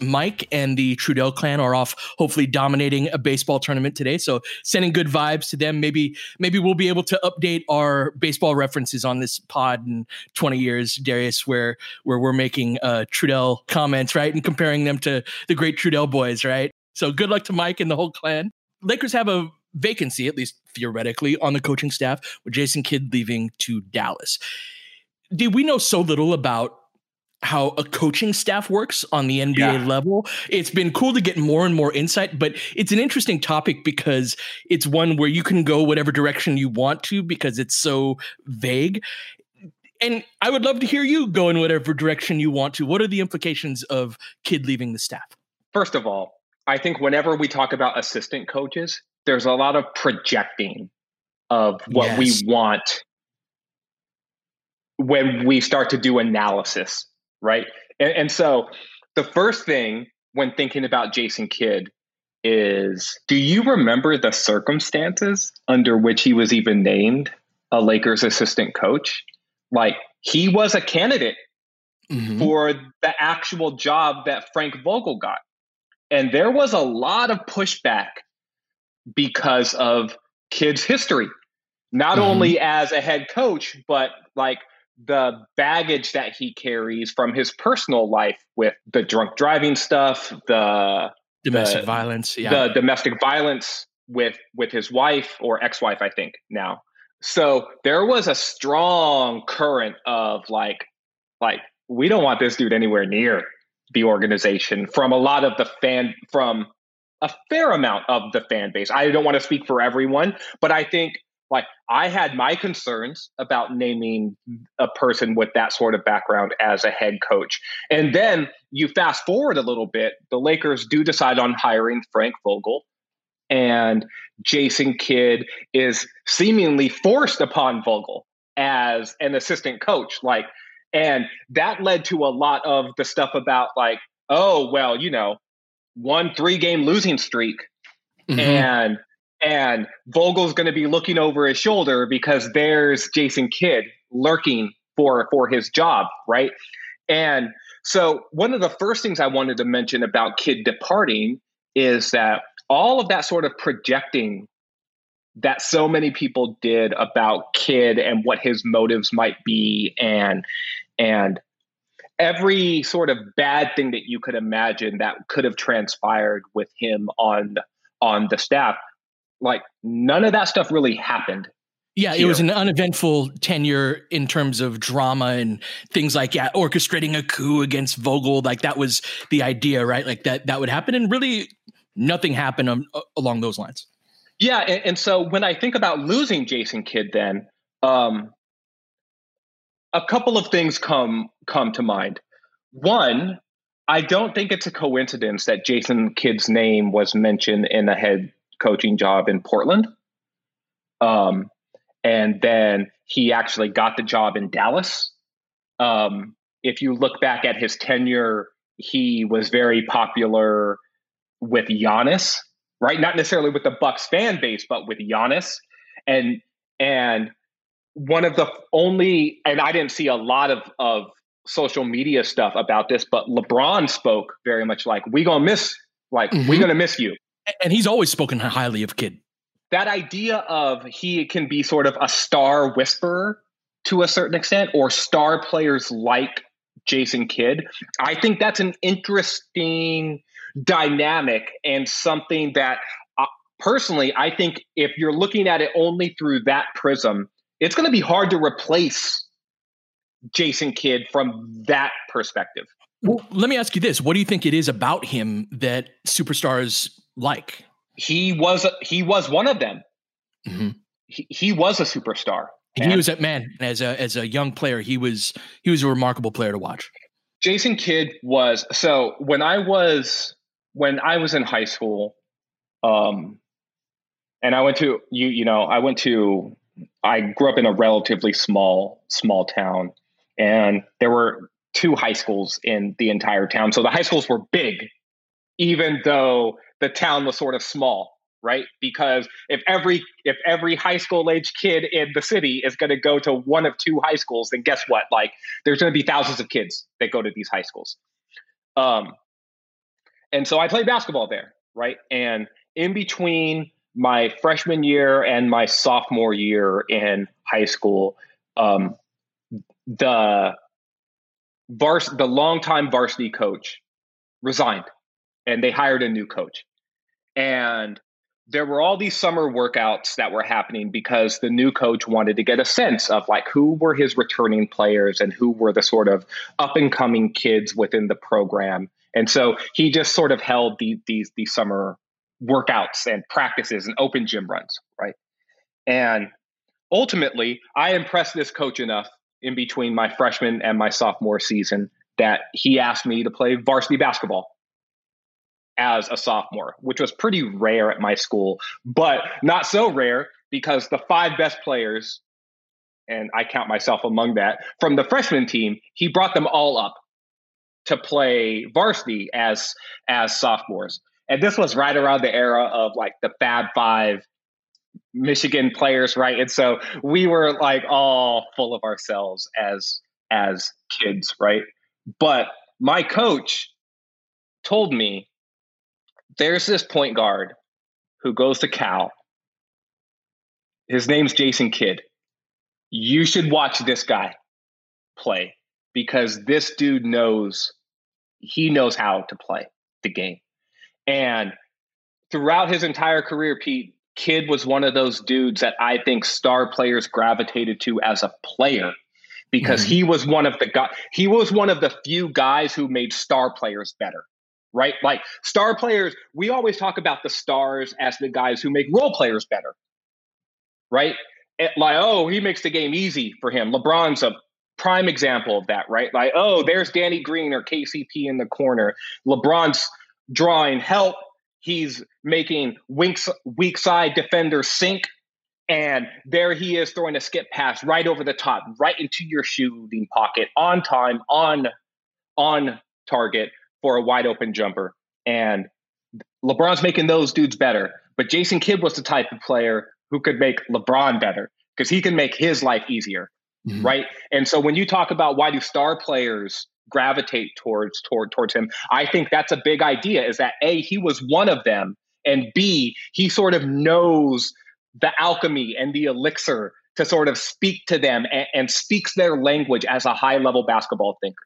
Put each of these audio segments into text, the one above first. Mike and the Trudell clan are off, hopefully dominating a baseball tournament today. So sending good vibes to them. Maybe we'll be able to update our baseball references on this pod in 20 years, Darius, where we're making Trudell comments, right? And comparing them to the great Trudell boys, right? So good luck to Mike and the whole clan. Lakers have a vacancy, at least theoretically, on the coaching staff, with Jason Kidd leaving to Dallas. Dude, we know so little about how a coaching staff works on the NBA level. It's been cool to get more and more insight, but it's an interesting topic because it's one where you can go whatever direction you want to because it's so vague. And I would love to hear you go in whatever direction you want to. What are the implications of Kidd leaving the staff? First of all, I think whenever we talk about assistant coaches, there's a lot of projecting of what we want when we start to do analysis. Right. And so the first thing when thinking about Jason Kidd is, do you remember the circumstances under which he was even named a Lakers assistant coach? Like, he was a candidate for the actual job that Frank Vogel got. And there was a lot of pushback because of Kidd's history, not only as a head coach, but like the baggage that he carries from his personal life with the drunk driving stuff, the domestic violence, the domestic violence with his wife or ex-wife, I think now. So there was a strong current of like, we don't want this dude anywhere near the organization from a lot of the from a fair amount of the fan base. I don't want to speak for everyone, but I think like, I had my concerns about naming a person with that sort of background as a head coach. And then you fast forward a little bit, the Lakers do decide on hiring Frank Vogel, and Jason Kidd is seemingly forced upon Vogel as an assistant coach. Like, and that led to a lot of the stuff about like, oh, well, you know, 1 3-game losing streak and Vogel's going to be looking over his shoulder because there's Jason Kidd lurking for his job, right? And so one of the first things I wanted to mention about Kidd departing is that all of that sort of projecting that so many people did about Kidd and what his motives might be and every sort of bad thing that you could imagine that could have transpired with him on the staff, like, none of that stuff really happened. Yeah, it was an uneventful tenure in terms of drama and things like orchestrating a coup against Vogel. Like, that was the idea, right? Like, that would happen. And really, nothing happened along those lines. Yeah, and so when I think about losing Jason Kidd then, a couple of things come to mind. One, I don't think it's a coincidence that Jason Kidd's name was mentioned in a head coaching job in Portland. And then he actually got the job in Dallas. If you look back at his tenure, he was very popular with Giannis, right? Not necessarily with the Bucks fan base, but with Giannis. And one of the only, and I didn't see a lot of social media stuff about this, but LeBron spoke very much like, we gonna miss, like, mm-hmm. we gonna miss you. And he's always spoken highly of Kidd. That idea of he can be sort of a star whisperer to a certain extent, or star players like Jason Kidd. I think that's an interesting dynamic and something that personally, I think if you're looking at it only through that prism, it's going to be hard to replace Jason Kidd from that perspective. Well, let me ask you this. What do you think it is about him that superstars like? He was one of them. Mm-hmm. He was a superstar. And he was as a young player, he was a remarkable player to watch. Jason Kidd was, so when I was in high school, and I went to, I grew up in a relatively small town, and there were two high schools in the entire town. So the high schools were big, even though the town was sort of small, right? Because if every high school age kid in the city is going to go to one of two high schools, then guess what? Like, there's going to be thousands of kids that go to these high schools. And so I played basketball there, right? And in between my freshman year and my sophomore year in high school, the longtime varsity coach resigned, and they hired a new coach. And there were all these summer workouts that were happening because the new coach wanted to get a sense of like who were his returning players and who were the sort of up and coming kids within the program. And so he just sort of held these summer workouts and practices and open gym runs, right? And ultimately, I impressed this coach enough in between my freshman and my sophomore season that he asked me to play varsity basketball as a sophomore, which was pretty rare at my school, but not so rare because the five best players, and I count myself among that, from the freshman team, he brought them all up to play varsity as sophomores. And this was right around the era of like the Fab Five Michigan players, right? And so we were like all full of ourselves as kids, right? But my coach told me, there's this point guard who goes to Cal. His name's Jason Kidd. You should watch this guy play because this dude knows how to play the game. And throughout his entire career, Pete, Kidd was one of those dudes that I think star players gravitated to as a player because mm-hmm. he was one of the few guys who made star players better. Right? Like star players, we always talk about the stars as the guys who make role players better. Right? Like, oh, he makes the game easy for him. LeBron's a prime example of that, right? Like, oh, there's Danny Green or KCP in the corner. LeBron's drawing help. He's making weak side defenders sink. And there he is throwing a skip pass right over the top, right into your shooting pocket, on time, on target, for a wide open jumper. And LeBron's making those dudes better. But Jason Kidd was the type of player who could make LeBron better because he can make his life easier. Mm-hmm. Right. And so when you talk about why do star players gravitate towards him, I think that's a big idea is that A, he was one of them, and B, he sort of knows the alchemy and the elixir to sort of speak to them and speaks their language as a high level basketball thinker.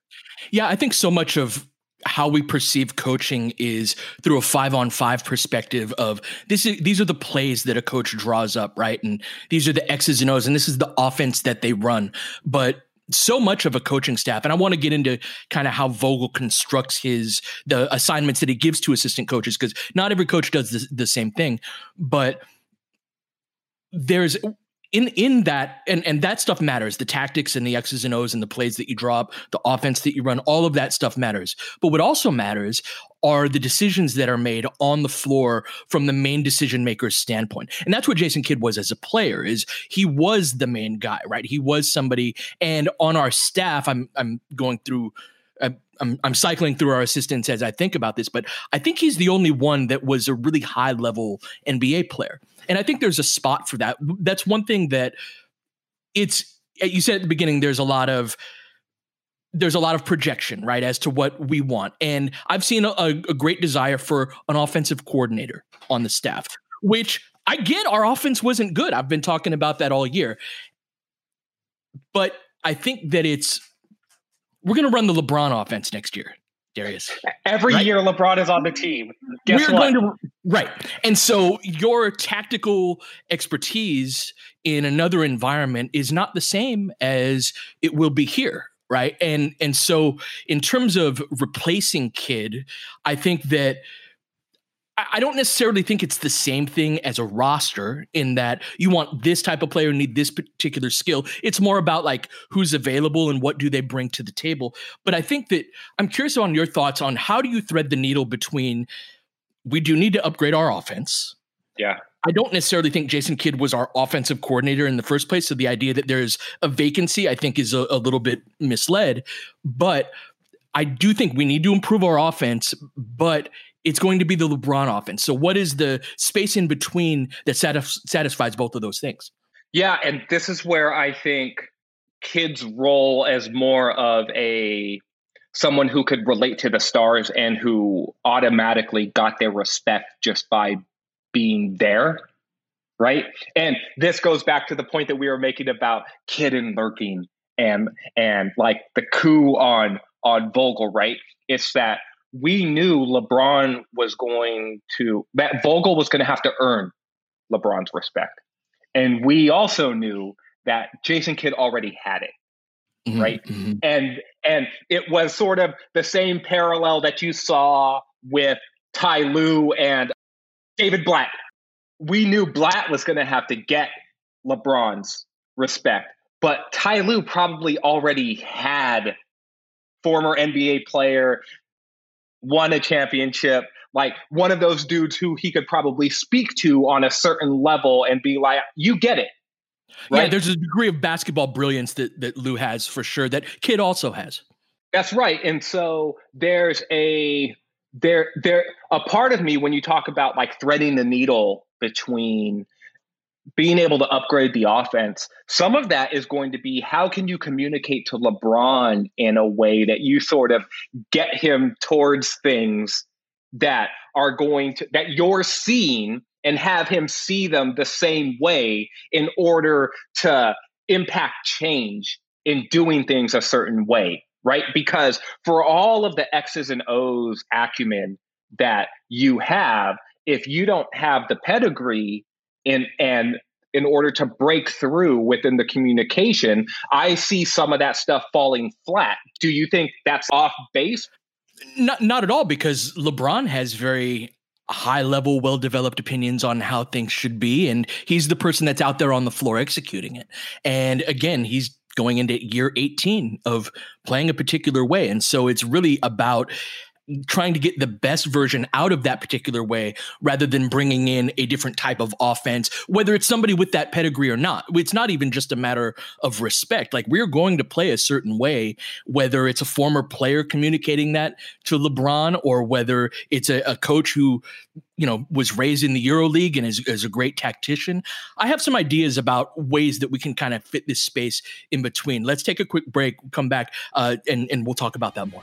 Yeah, I think so much of how we perceive coaching is through a 5-on-5 perspective of these are the plays that a coach draws up, right? And these are the X's and O's, and this is the offense that they run. But so much of a coaching staff, and I want to get into kind of how Vogel constructs the assignments that he gives to assistant coaches, because not every coach does the same thing, but there's in that, and that stuff matters, the tactics and the X's and O's and the plays that you draw up, the offense that you run, all of that stuff matters. But what also matters are the decisions that are made on the floor from the main decision maker's standpoint. And that's what Jason Kidd was as a player, is he was the main guy, right? He was somebody. And on our staff, I'm cycling through our assistants as I think about this, but I think he's the only one that was a really high level NBA player. And I think there's a spot for that. That's one thing that you said at the beginning, there's a lot of projection, right, as to what we want. And I've seen a great desire for an offensive coordinator on the staff, which I get. Our offense wasn't good. I've been talking about that all year. But I think that we're going to run the LeBron offense next year, Darius. Every year LeBron is on the team. Guess what? And so your tactical expertise in another environment is not the same as it will be here, right? And so in terms of replacing Kidd, I think that I don't necessarily think it's the same thing as a roster, in that you want this type of player, need this particular skill. It's more about like who's available and what do they bring to the table. But I think that I'm curious on your thoughts on how do you thread the needle between we do need to upgrade our offense. Yeah. I don't necessarily think Jason Kidd was our offensive coordinator in the first place. So the idea that there's a vacancy, I think, is a little bit misled, but I do think we need to improve our offense, but it's going to be the LeBron offense. So what is the space in between that satisfies both of those things? Yeah, and this is where I think Kidd's role as more of someone who could relate to the stars and who automatically got their respect just by being there, right? And this goes back to the point that we were making about Kidd and lurking and like the coup on Vogel, right? It's that we knew LeBron was that Vogel was going to have to earn LeBron's respect. And we also knew that Jason Kidd already had it, right? Mm-hmm. And it was sort of the same parallel that you saw with Ty Lue and David Blatt. We knew Blatt was going to have to get LeBron's respect, but Ty Lue probably already had, former NBA player, won a championship, like one of those dudes who he could probably speak to on a certain level and be like, you get it. Right? Yeah, there's a degree of basketball brilliance that Lou has for sure, that Kidd also has. That's right. And so there's a part of me when you talk about like threading the needle between being able to upgrade the offense, some of that is going to be how can you communicate to LeBron in a way that you sort of get him towards things that you're seeing and have him see them the same way in order to impact change in doing things a certain way, right? Because for all of the X's and O's acumen that you have, if you don't have the pedigree and in order to break through within the communication, I see some of that stuff falling flat. Do you think that's off base? Not at all, because LeBron has very high level, well-developed opinions on how things should be. And he's the person that's out there on the floor executing it. And again, he's going into year 18 of playing a particular way. And so it's really about trying to get the best version out of that particular way rather than bringing in a different type of offense, whether it's somebody with that pedigree or not. It's not even just a matter of respect. Like, we're going to play a certain way, whether it's a former player communicating that to LeBron or whether it's a coach who, you know, was raised in the EuroLeague and is a great tactician. I have some ideas about ways that we can kind of fit this space in between. Let's take a quick break, come back, and we'll talk about that more.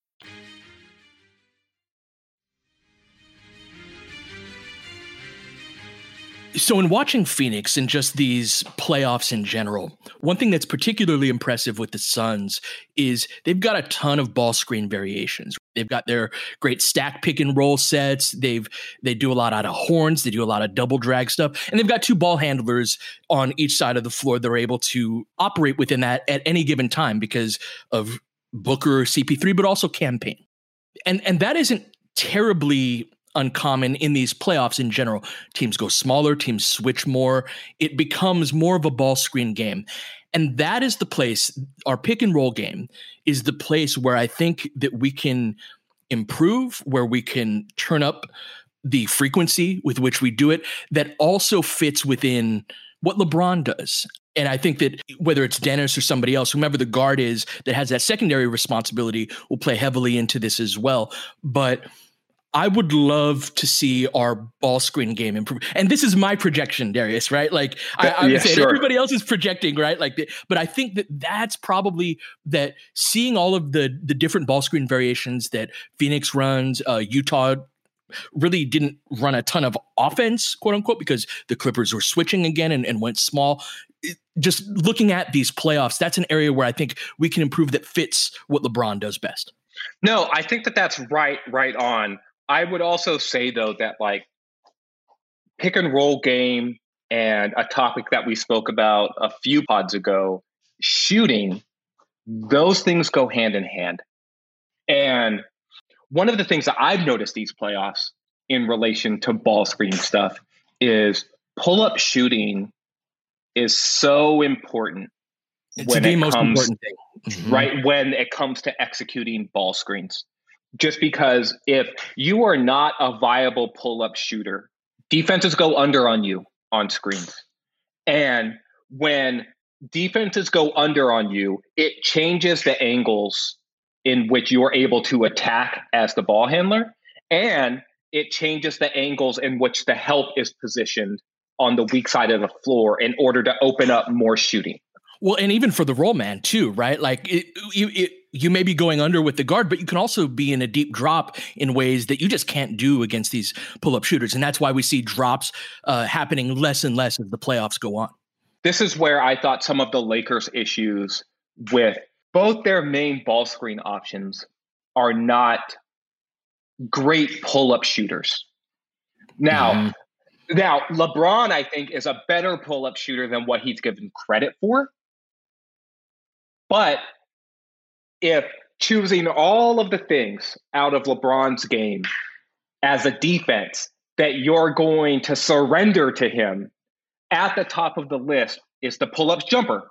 So in watching Phoenix and just these playoffs in general, one thing that's particularly impressive with the Suns is they've got a ton of ball screen variations. They've got their great stack pick and roll sets. They do a lot out of horns. They do a lot of double drag stuff. And they've got two ball handlers on each side of the floor. They're able to operate within that at any given time because of Booker, CP3, but also Cam Payne. And that isn't terribly uncommon in these playoffs in general. Teams go smaller, teams switch more. It becomes more of a ball screen game. And that is the place, our pick and roll game is the place where I think that we can improve, where we can turn up the frequency with which we do it that also fits within what LeBron does. And I think that whether it's Dennis or somebody else, whomever the guard is that has that secondary responsibility will play heavily into this as well. But I would love to see our ball screen game improve. And this is my projection, Darius, right? Like I would say everybody else is projecting, right? But I think that that's probably that seeing all of the different ball screen variations that Phoenix runs, Utah really didn't run a ton of offense, quote unquote, because the Clippers were switching again and went small. Just looking at these playoffs, that's an area where I think we can improve that fits what LeBron does best. No, I think that that's right on. I would also say, though, that like pick and roll game and a topic that we spoke about a few pods ago, shooting, those things go hand in hand. And one of the things that I've noticed these playoffs in relation to ball screen stuff is pull-up shooting is so important. It's the most important thing, right? When it comes to executing ball screens. Just because if you are not a viable pull-up shooter, defenses go under on you on screens. And when defenses go under on you, it changes the angles in which you're able to attack as the ball handler. And it changes the angles in which the help is positioned on the weak side of the floor in order to open up more shooting. Well, and even for the roll man too, right? You may be going under with the guard, but you can also be in a deep drop in ways that you just can't do against these pull-up shooters. And that's why we see drops happening less and less as the playoffs go on. This is where I thought some of the Lakers' issues with both their main ball screen options are not great pull-up shooters. Now, LeBron, I think, is a better pull-up shooter than what he's given credit for. But if choosing all of the things out of LeBron's game as a defense that you're going to surrender to him, at the top of the list is the pull-up jumper,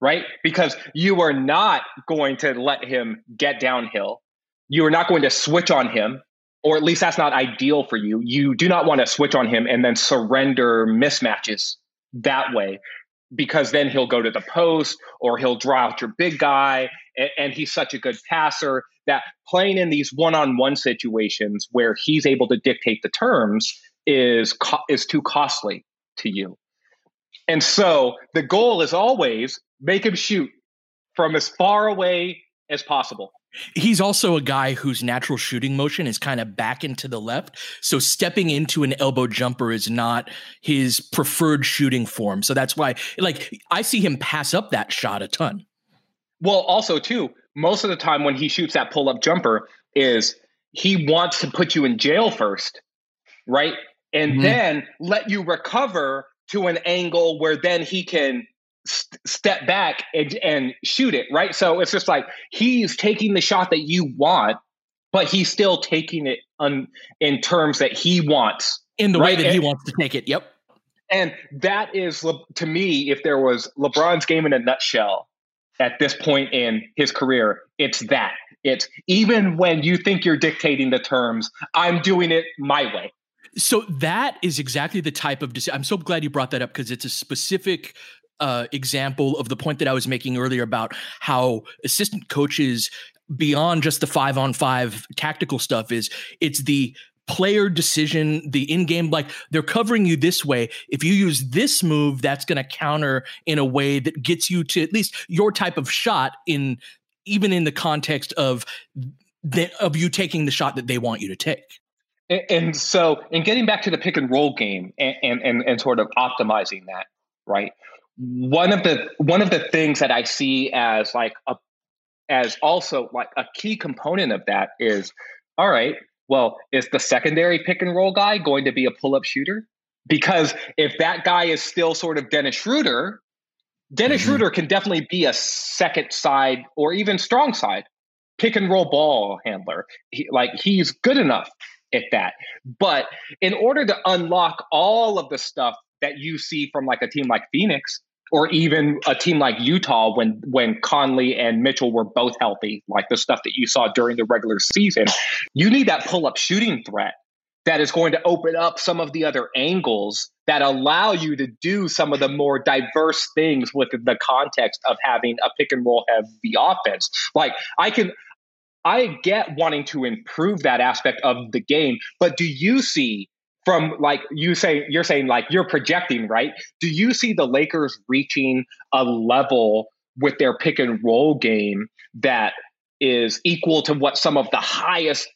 right? Because you are not going to let him get downhill. You are not going to switch on him, or at least that's not ideal for you. You do not want to switch on him and then surrender mismatches that way, because then he'll go to the post or he'll draw out your big guy. And he's such a good passer that playing in these one-on-one situations where he's able to dictate the terms is too costly to you. And so the goal is always make him shoot from as far away as possible. He's also a guy whose natural shooting motion is kind of back into the left. So stepping into an elbow jumper is not his preferred shooting form. So that's why, I see him pass up that shot a ton. Well, also, too, most of the time when he shoots that pull-up jumper is he wants to put you in jail first, right? And then let you recover to an angle where then he can step back and shoot it, right? So it's just like he's taking the shot that you want, but he's still taking it in terms that he wants. In the way that he wants to take it, yep. And that is, to me, if there was LeBron's game in a nutshell at this point in his career, it's that. It's even when you think you're dictating the terms, I'm doing it my way. So that is exactly the type of decision. I'm so glad you brought that up because it's a specific example of the point that I was making earlier about how assistant coaches, beyond just the 5-on-5 tactical stuff, it's the player decision, the in-game, like they're covering you this way. If you use this move, that's going to counter in a way that gets you to at least your type of shot in even in the context of you taking the shot that they want you to take. And so in getting back to the pick and roll game and sort of optimizing that, right? One of the things that I see as like a key component of that is, all right, well, is the secondary pick and roll guy going to be a pull-up shooter? Because if that guy is still sort of Dennis Schroeder, Schroeder can definitely be a second side or even strong side pick and roll ball handler. He's good enough at that. But in order to unlock all of the stuff that you see from like a team like Phoenix or even a team like Utah when Conley and Mitchell were both healthy, like the stuff that you saw during the regular season, you need that pull-up shooting threat that is going to open up some of the other angles that allow you to do some of the more diverse things within the context of having a pick-and-roll heavy offense. Like, I get wanting to improve that aspect of the game, but do you see from like you're saying like you're projecting, right? Do you see the Lakers reaching a level with their pick and roll game that is equal to what some of the highest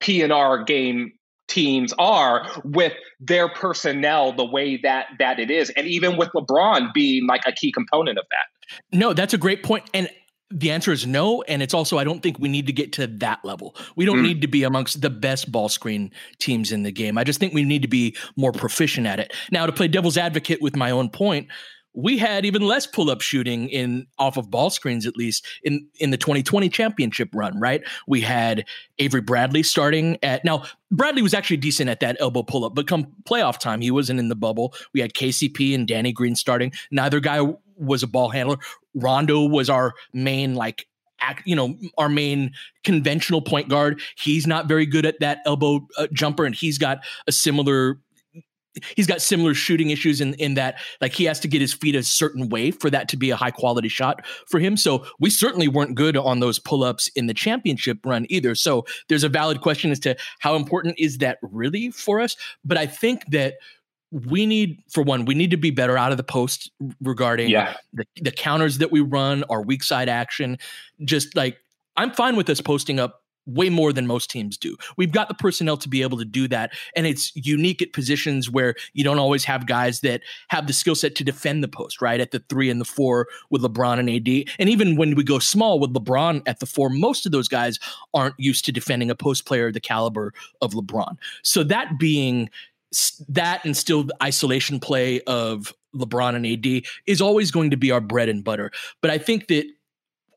P&R game teams are with their personnel the way that it is? And even with LeBron being like a key component of that? No, that's a great point. And the answer is no. And it's also, I don't think we need to get to that level. We don't need to be amongst the best ball screen teams in the game. I just think we need to be more proficient at it. Now, to play devil's advocate with my own point, we had even less pull-up shooting off of ball screens, at least in the 2020 championship run, right? We had Avery Bradley starting at... Now, Bradley was actually decent at that elbow pull-up, but come playoff time, he wasn't in the bubble. We had KCP and Danny Green starting. Neither guy was a ball handler. Rondo was our main, our main conventional point guard. He's not very good at that elbow jumper, and he's got similar shooting issues in that, like, he has to get his feet a certain way for that to be a high quality shot for him. So we certainly weren't good on those pull-ups in the championship run either. So there's a valid question as to how important is that really for us? But I think that we need to be better out of the post regarding the counters that we run, our weak side action. Just like, I'm fine with us posting up way more than most teams do. We've got the personnel to be able to do that. And it's unique at positions where you don't always have guys that have the skill set to defend the post, right? At the 3 and the 4 with LeBron and AD. And even when we go small with LeBron at the 4, most of those guys aren't used to defending a post player the caliber of LeBron. So that being that, and still the isolation play of LeBron and AD is always going to be our bread and butter. But I think that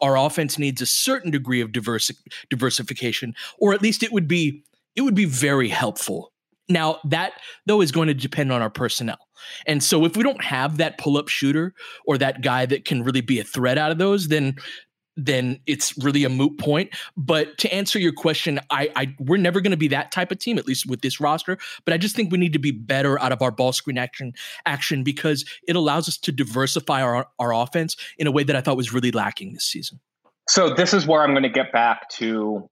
our offense needs a certain degree of diversification, or at least it would be very helpful. Now, that, though, is going to depend on our personnel. And so if we don't have that pull-up shooter or that guy that can really be a threat out of those, then it's really a moot point. But to answer your question, we're never going to be that type of team, at least with this roster. But I just think we need to be better out of our ball screen action because it allows us to diversify our offense in a way that I thought was really lacking this season. So this is where I'm going to get back to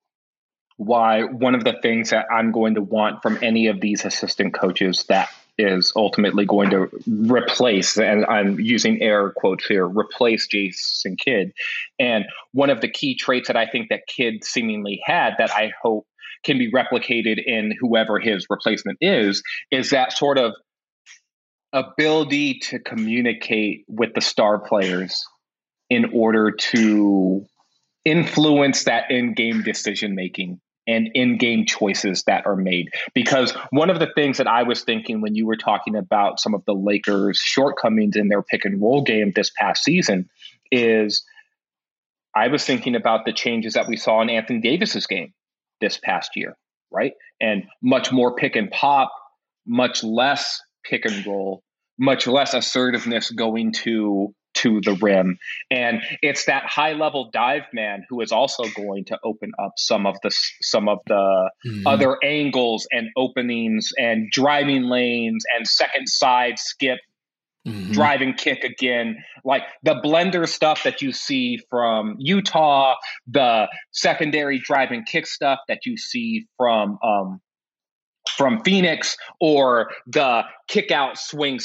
why one of the things that I'm going to want from any of these assistant coaches that is ultimately going to replace, and I'm using air quotes here, replace Jason Kidd. And one of the key traits that I think that Kidd seemingly had that I hope can be replicated in whoever his replacement is that sort of ability to communicate with the star players in order to influence that in-game decision-making and in-game choices that are made. Because one of the things that I was thinking when you were talking about some of the Lakers' shortcomings in their pick-and-roll game this past season is I was thinking about the changes that we saw in Anthony Davis's game this past year, right? And much more pick-and-pop, much less pick-and-roll, much less assertiveness going to the rim. And it's that high level dive man who is also going to open up some of the other angles and openings and driving lanes and second side skip, drive and kick again, like the blender stuff that you see from Utah, the secondary drive and kick stuff that you see from Phoenix, or the kick out swing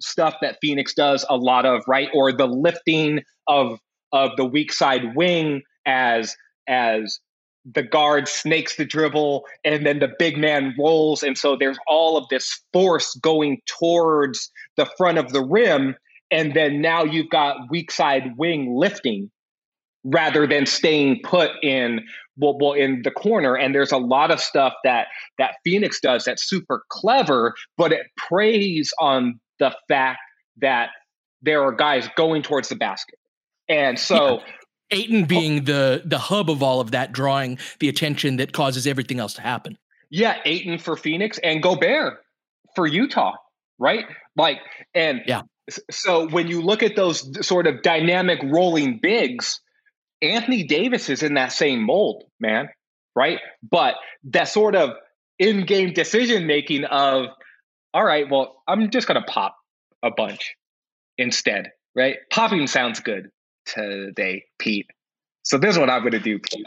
stuff that Phoenix does a lot of, right? Or the lifting of the weak side wing as the guard snakes the dribble and then the big man rolls. And so there's all of this force going towards the front of the rim. And then now you've got weak side wing lifting rather than staying put in the corner. And there's a lot of stuff that Phoenix does that's super clever, but it preys on the fact that there are guys going towards the basket. And so Aiton being the hub of all of that, drawing the attention that causes everything else to happen. Yeah, Aiton for Phoenix and Gobert for Utah, right? Like, and yeah. So when you look at those sort of dynamic rolling bigs, Anthony Davis is in that same mold, man, right? But that sort of in-game decision-making of, all right, well, I'm just going to pop a bunch instead, right? Popping sounds good today, Pete. So this is what I'm going to do, Pete.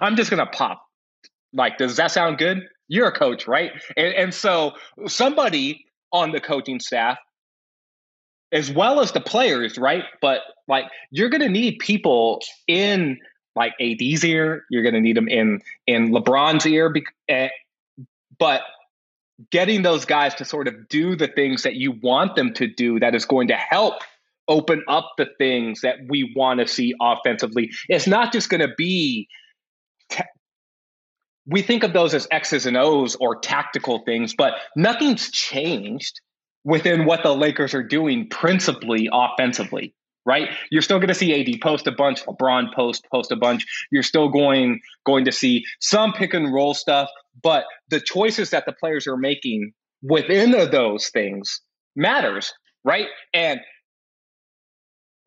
I'm just going to pop. Like, does that sound good? You're a coach, right? And so somebody on the coaching staff, as well as the players, right? But like, you're going to need people in like AD's ear. You're going to need them in LeBron's ear. But getting those guys to sort of do the things that you want them to do, that is going to help open up the things that we want to see offensively. It's not just going to be, we think of those as X's and O's or tactical things, but nothing's changed within what the Lakers are doing principally offensively, right? You're still going to see AD post a bunch, LeBron post a bunch. You're still going to see some pick and roll stuff, but the choices that the players are making within of those things matters, right? And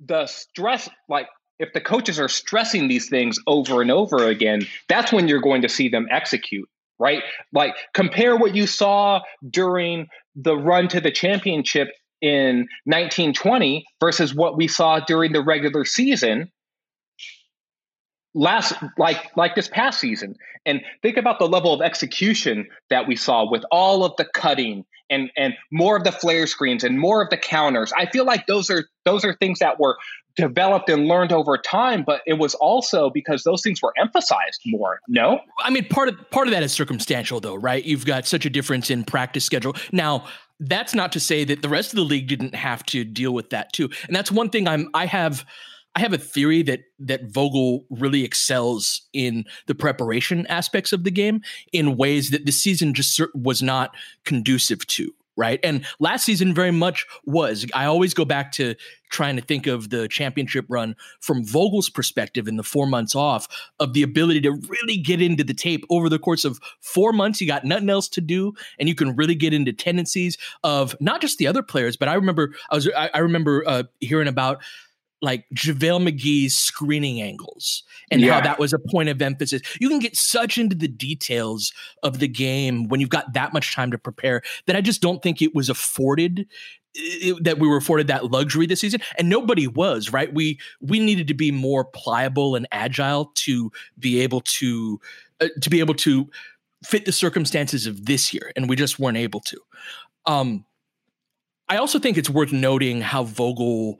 the stress, like if the coaches are stressing these things over and over again, that's when you're going to see them execute, right? Like compare what you saw during the run to the championship in 1920 versus what we saw during the regular season like this past season. And think about the level of execution that we saw with all of the cutting and more of the flare screens and more of the counters. I feel like those are things that were developed and learned over time, but it was also because those things were emphasized more. No, I mean, part of that is circumstantial though, right? You've got such a difference in practice schedule. Now, that's not to say that the rest of the league didn't have to deal with that too. And that's one thing I have a theory that Vogel really excels in the preparation aspects of the game in ways that the season just was not conducive to. Right. And last season very much was. I always go back to trying to think of the championship run from Vogel's perspective in the 4 months off of the ability to really get into the tape over the course of 4 months. You got nothing else to do and you can really get into tendencies of not just the other players, but I remember hearing about like JaVale McGee's screening angles and how that was a point of emphasis. You can get such into the details of the game when you've got that much time to prepare that I just don't think it was that we were afforded that luxury this season, and nobody was, right? We needed to be more pliable and agile to be able to fit the circumstances of this year, and we just weren't able to. I also think it's worth noting how Vogel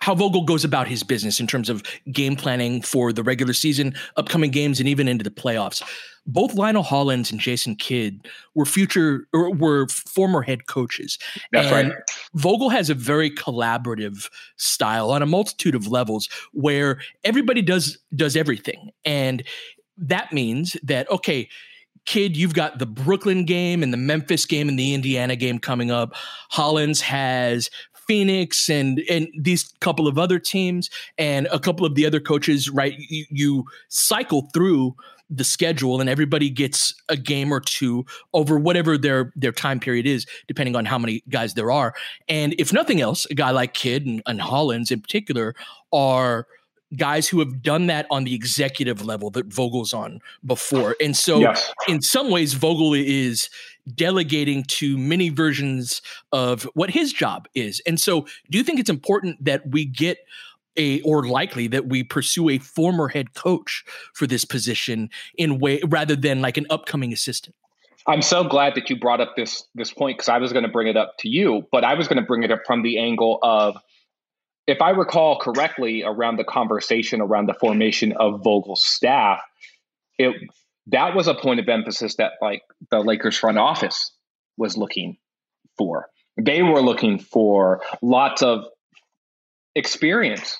how Vogel goes about his business in terms of game planning for the regular season, upcoming games, and even into the playoffs. Both Lionel Hollins and Jason Kidd were former head coaches. That's right. Vogel has a very collaborative style on a multitude of levels where everybody does everything. And that means that, okay, Kidd, you've got the Brooklyn game and the Memphis game and the Indiana game coming up. Hollins has Phoenix and these couple of other teams and a couple of the other coaches, right? You cycle through the schedule and everybody gets a game or two over whatever their time period is, depending on how many guys there are. And if nothing else, a guy like Kidd and Hollins in particular are guys who have done that on the executive level that Vogel's on before. And so in some ways, Vogel is delegating to many versions of what his job is. And so do you think it's important that we get or likely that we pursue a former head coach for this position rather than like an upcoming assistant? I'm so glad that you brought up this point, because I was going to bring it up to you, but I was going to bring it up from the angle of, if I recall correctly, around the conversation around the formation of Vogel's staff, that was a point of emphasis that like the Lakers front office was looking for. They were looking for lots of experience,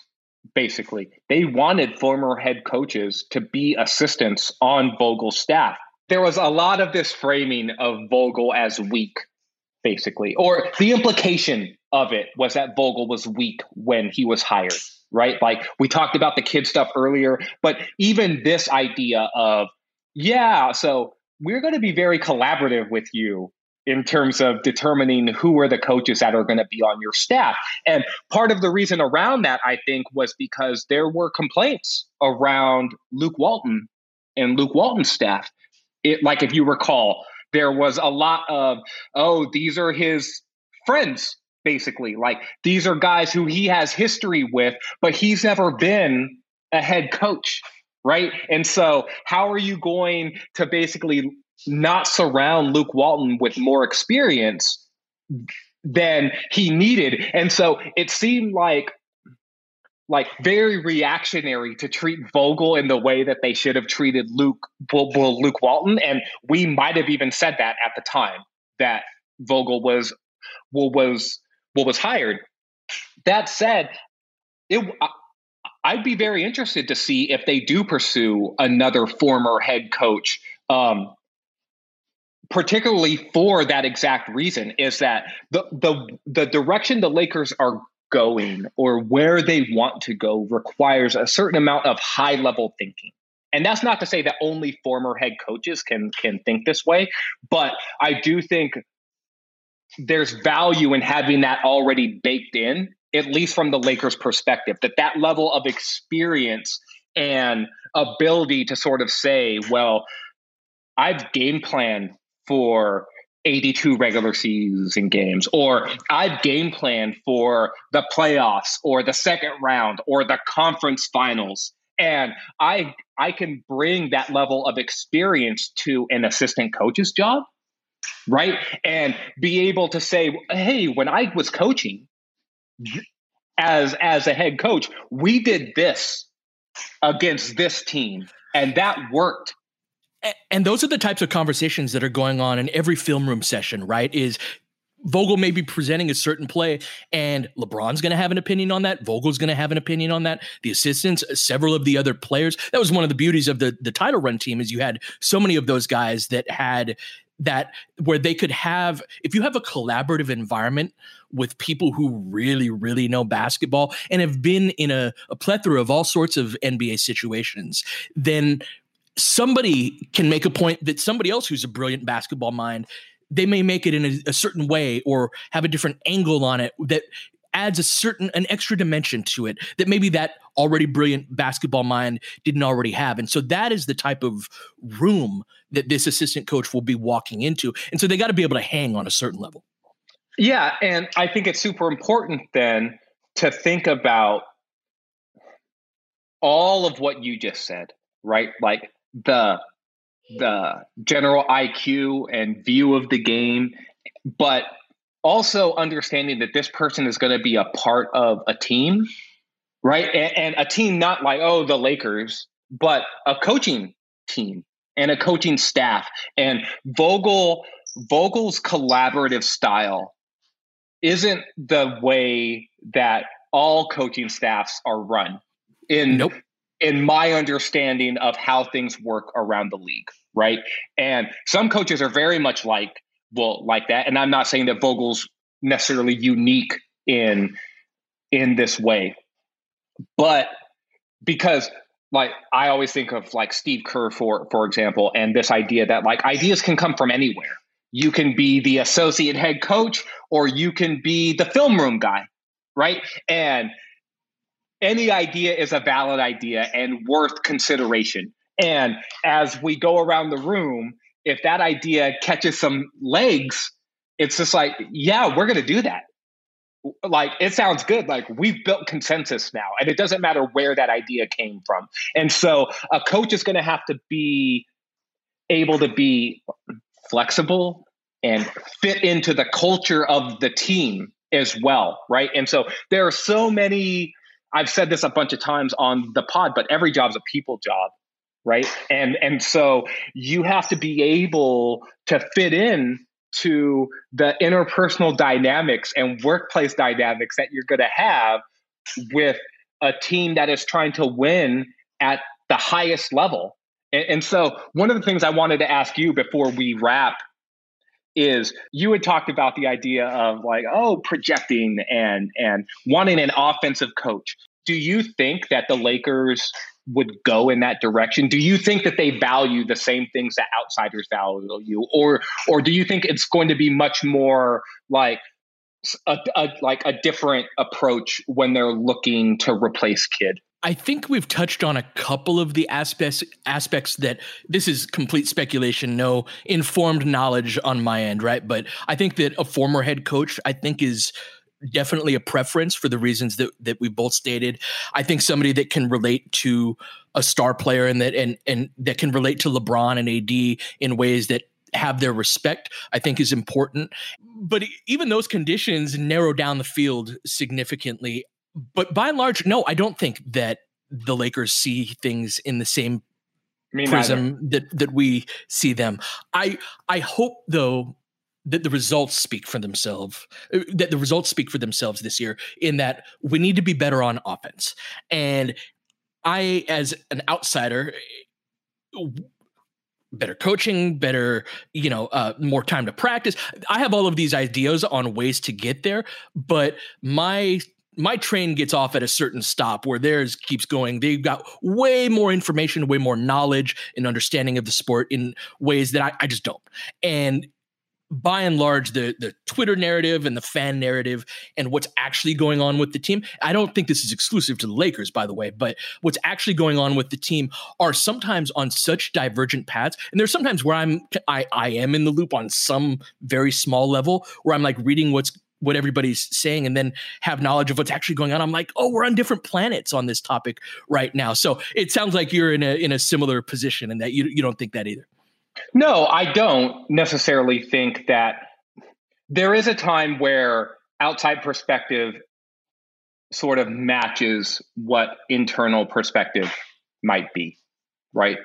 basically. They wanted former head coaches to be assistants on Vogel's staff. There was a lot of this framing of Vogel as weak, basically, or the implication of it was that Vogel was weak when he was hired, right? Like we talked about the kid stuff earlier, but even this idea of, so we're going to be very collaborative with you in terms of determining who are the coaches that are going to be on your staff. And part of the reason around that, I think, was because there were complaints around Luke Walton and Luke Walton's staff. Like if you recall, there was a lot of, these are his friends, basically. Like these are guys who he has history with, but he's never been a head coach, right? And so how are you going to basically not surround Luke Walton with more experience than he needed? And so it seemed like very reactionary to treat Vogel in the way that they should have treated Luke Walton. And we might have even said that at the time that Vogel was hired. That said, I'd be very interested to see if they do pursue another former head coach, particularly for that exact reason, is that the direction the Lakers are going or where they want to go requires a certain amount of high level thinking. And that's not to say that only former head coaches can think this way, but I do think there's value in having that already baked in, at least from the Lakers' perspective, that level of experience and ability to sort of say, well, I've game planned for 82 regular season games, or I've game planned for the playoffs or the second round or the conference finals. And I can bring that level of experience to an assistant coach's job, right? And be able to say, hey, when I was coaching as a head coach, we did this against this team and that worked. And those are the types of conversations that are going on in every film room session, right? Is Vogel may be presenting a certain play and LeBron's going to have an opinion on that. Vogel's going to have an opinion on that. The assistants, several of the other players. That was one of the beauties of the title run team, is you had so many of those guys that had that where they could have, if you have a collaborative environment with people who really, really know basketball and have been in a plethora of all sorts of NBA situations, then somebody can make a point that somebody else who's a brilliant basketball mind, they may make it in a certain way or have a different angle on it that adds an extra dimension to it that maybe that already brilliant basketball mind didn't already have. And so that is the type of room that this assistant coach will be walking into. And so they got to be able to hang on a certain level. Yeah. And I think it's super important then to think about all of what you just said, right? Like, the general IQ and view of the game, but also understanding that this person is going to be a part of a team right? And a team not like, oh, the Lakers, but a coaching team and a coaching staff. And Vogel's collaborative style isn't the way that all coaching staffs are run in my understanding of how things work around the league, right? And some coaches are very much like that. And I'm not saying that Vogel's necessarily unique in this way, but because like I always think of like Steve Kerr for example, and this idea that like ideas can come from anywhere. You can be the associate head coach, or you can be the film room guy, right? And any idea is a valid idea and worth consideration. And as we go around the room, if that idea catches some legs, it's just like, yeah, we're going to do that. Like, it sounds good. Like, we've built consensus now, and it doesn't matter where that idea came from. And so a coach is going to have to be able to be flexible and fit into the culture of the team as well, right? And so there are so many, I've said this a bunch of times on the pod, but every job's a people job, right? And so you have to be able to fit in to the interpersonal dynamics and workplace dynamics that you're going to have with a team that is trying to win at the highest level. And so one of the things I wanted to ask you before we wrap is, you had talked about the idea of like, oh, projecting and wanting an offensive coach. Do you think that the Lakers would go in that direction? Do you think that they value the same things that outsiders value? Or do you think it's going to be much more like a different approach when they're looking to replace Kidd? I think we've touched on a couple of the aspects that this is complete speculation, no informed knowledge on my end, right? But I think that a former head coach, I think, is definitely a preference for the reasons that we both stated. I think somebody that can relate to a star player and that can relate to LeBron and AD in ways that have their respect, I think, is important. But even those conditions narrow down the field significantly. But by and large, no, I don't think that the Lakers see things in the same prism that we see them. I hope, though, that the results speak for themselves. That the results speak for themselves this year, in that we need to be better on offense. And I, as an outsider, better coaching, better, more time to practice. I have all of these ideas on ways to get there, but my train gets off at a certain stop where theirs keeps going. They've got way more information, way more knowledge and understanding of the sport in ways that I just don't. And by and large, the Twitter narrative and the fan narrative and what's actually going on with the team, I don't think this is exclusive to the Lakers, by the way, but what's actually going on with the team are sometimes on such divergent paths. And there's sometimes where I am in the loop on some very small level, where I'm like reading what everybody's saying and then have knowledge of what's actually going on. I'm like, oh, we're on different planets on this topic right now. So it sounds like you're in a similar position, and that you don't think that either. No, I don't necessarily think that. There is a time where outside perspective sort of matches what internal perspective might be, right?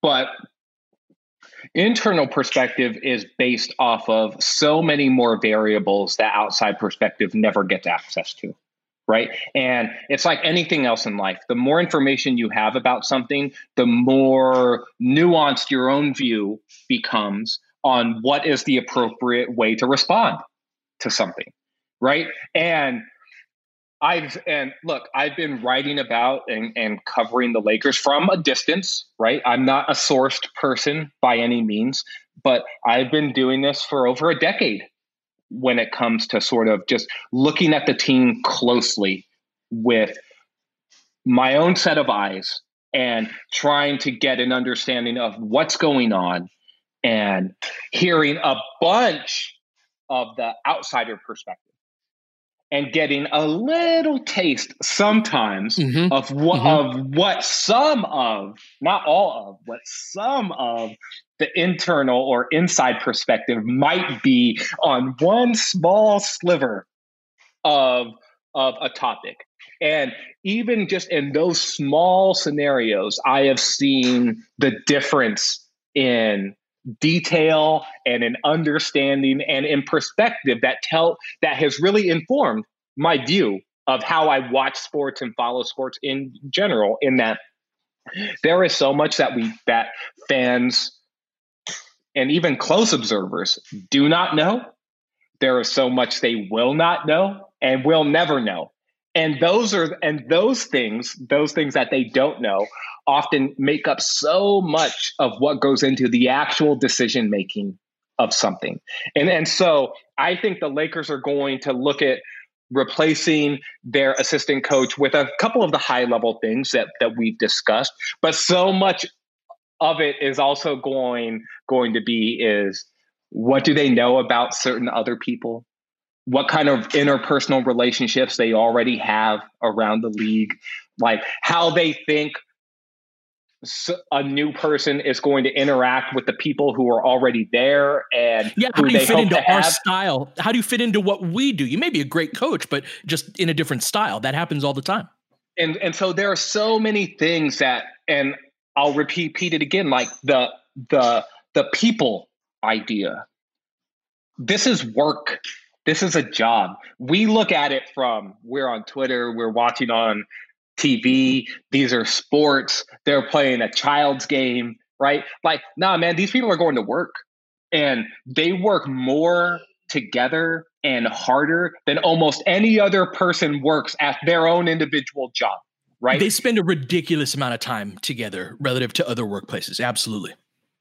But internal perspective is based off of so many more variables that outside perspective never gets access to, right? And it's like anything else in life. The more information you have about something, the more nuanced your own view becomes on what is the appropriate way to respond to something, right? And I've been writing about and covering the Lakers from a distance, right? I'm not a sourced person by any means, but I've been doing this for over a decade when it comes to sort of just looking at the team closely with my own set of eyes and trying to get an understanding of what's going on, and hearing a bunch of the outsider perspective, and getting a little taste sometimes of what some of the internal or inside perspective might be on one small sliver of a topic. And even just in those small scenarios, I have seen the difference in detail and in understanding and in perspective that has really informed my view of how I watch sports and follow sports in general, in that there is so much that fans and even close observers do not know. There is so much they will not know and will never know. And those things that they don't know often make up so much of what goes into the actual decision making of something. And so I think the Lakers are going to look at replacing their assistant coach with a couple of the high level things that we've discussed, but so much of it is also going to be is, what do they know about certain other people? What kind of interpersonal relationships they already have around the league? Like how they think a new person is going to interact with the people who are already there, and how do you fit into our style? How do you fit into what we do? You may be a great coach, but just in a different style. That happens all the time. And so there are so many things that, and I'll repeat it again, like the people idea. This is work. This is a job. We look at it from, we're on Twitter, we're watching on TV, these are sports, they're playing a child's game, right? Like, nah, man, these people are going to work, and they work more together and harder than almost any other person works at their own individual job, right? They spend a ridiculous amount of time together relative to other workplaces. Absolutely.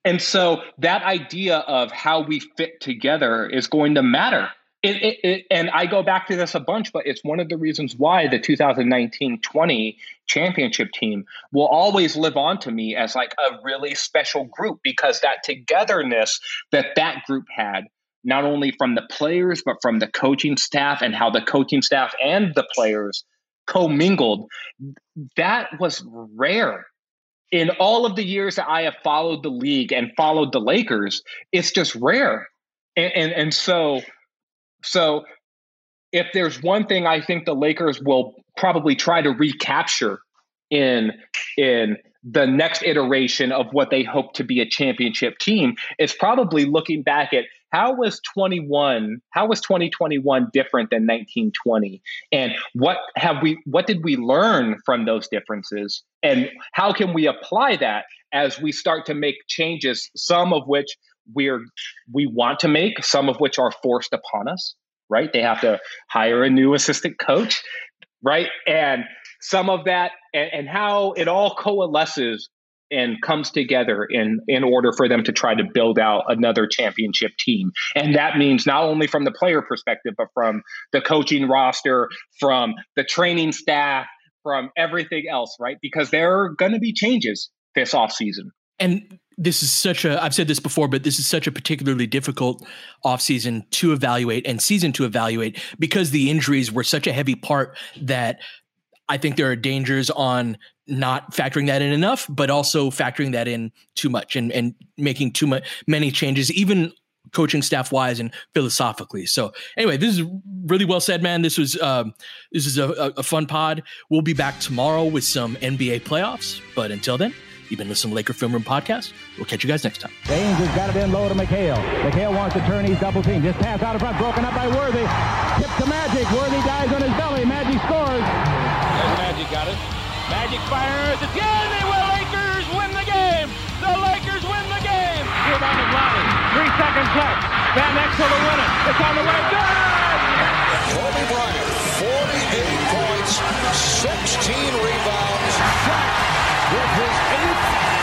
And so that idea of how we fit together is going to matter. And I go back to this a bunch, but it's one of the reasons why the 2019-20 championship team will always live on to me as like a really special group, because that togetherness that group had, not only from the players, but from the coaching staff and how the coaching staff and the players commingled, that was rare. In all of the years that I have followed the league and followed the Lakers, it's just rare. So if there's one thing I think the Lakers will probably try to recapture in the next iteration of what they hope to be a championship team, it's probably looking back at how was 2021 different than 1920, and what did we learn from those differences, and how can we apply that as we start to make changes, some of which we want to make, some of which are forced upon us, right? They have to hire a new assistant coach, right? And some of that, and how it all coalesces and comes together in order for them to try to build out another championship team. And that means not only from the player perspective, but from the coaching roster, from the training staff, from everything else, right? Because there are going to be changes this offseason. And this is such a, I've said this before, but this is such a particularly difficult offseason to evaluate and season to evaluate, because the injuries were such a heavy part that I think there are dangers on not factoring that in enough, but also factoring that in too much and making many changes, even coaching staff wise and philosophically. So anyway, this is really well said, man. This is a fun pod. We'll be back tomorrow with some NBA playoffs, but until then, you've been listening to Laker Film Room Podcast. We'll catch you guys next time. James has got it in low to McHale. McHale wants to turn his double team. Just pass out in front, broken up by Worthy. Tip to Magic. Worthy dies on his belly. Magic scores. There's Magic, got it. Magic fires. It's good. They will. Lakers win the game. The Lakers win the game. Good on the line. 3 seconds left. Van Exel to win it. It's on the way. Good. Kobe Bryant, 48 points, 16 rebounds. With his eighth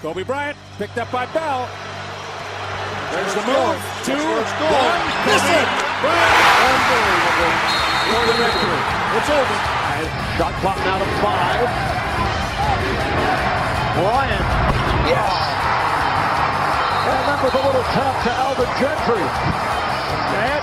Kobe Bryant, picked up by Bell. There's the move. Two, one, miss it! Bryant! Unbelievable. For the victory. It's over. Shot clock now to 5. Bryant. Yeah. And that was a little tap to Alvin Gentry. To add